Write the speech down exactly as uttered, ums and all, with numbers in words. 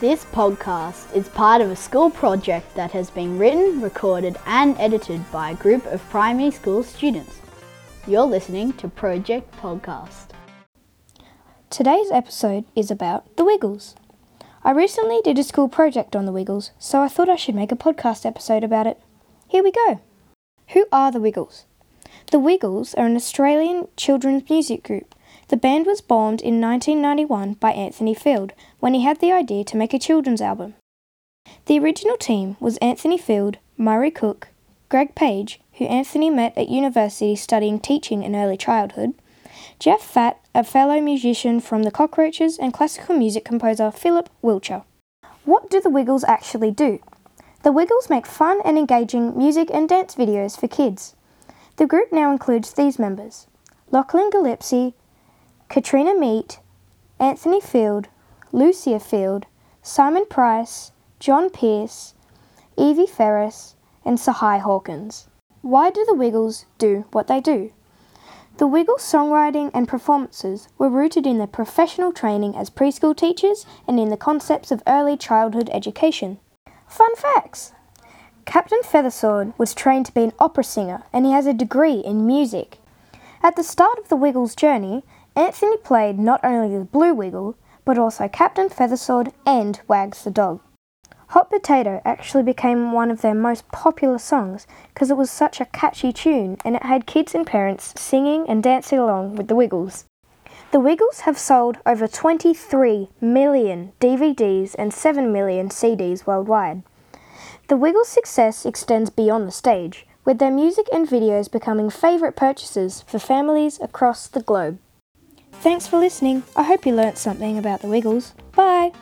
This podcast is part of a school project that has been written, recorded and edited by a group of primary school students. You're listening to Project Podcast. Today's episode is about The Wiggles. I recently did a school project on The Wiggles, so I thought I should make a podcast episode about it. Here we go. Who are The Wiggles? The Wiggles are an Australian children's music group. The band was formed in nineteen ninety-one by Anthony Field when he had the idea to make a children's album. The original team was Anthony Field, Murray Cook, Greg Page, who Anthony met at university studying teaching in early childhood, Jeff Fatt, a fellow musician from The Cockroaches, and classical music composer Philip Wilcher. What do the Wiggles actually do? The Wiggles make fun and engaging music and dance videos for kids. The group now includes these members: Lachlan Gillespie, Katrina Meatt, Anthony Field, Lucia Field, Simon Price, John Pearce, Evie Ferris, and Sahai Hawkins. Why do the Wiggles do what they do? The Wiggles' songwriting and performances were rooted in their professional training as preschool teachers and in the concepts of early childhood education. Fun facts! Captain Feathersword was trained to be an opera singer and he has a degree in music. At the start of the Wiggles' journey, Anthony played not only the Blue Wiggle, but also Captain Feathersword and Wags the Dog. Hot Potato actually became one of their most popular songs because it was such a catchy tune and it had kids and parents singing and dancing along with the Wiggles. The Wiggles have sold over twenty-three million D V Ds and seven million C Ds worldwide. The Wiggles' success extends beyond the stage, with their music and videos becoming favourite purchases for families across the globe. Thanks for listening. I hope you learnt something about the Wiggles. Bye!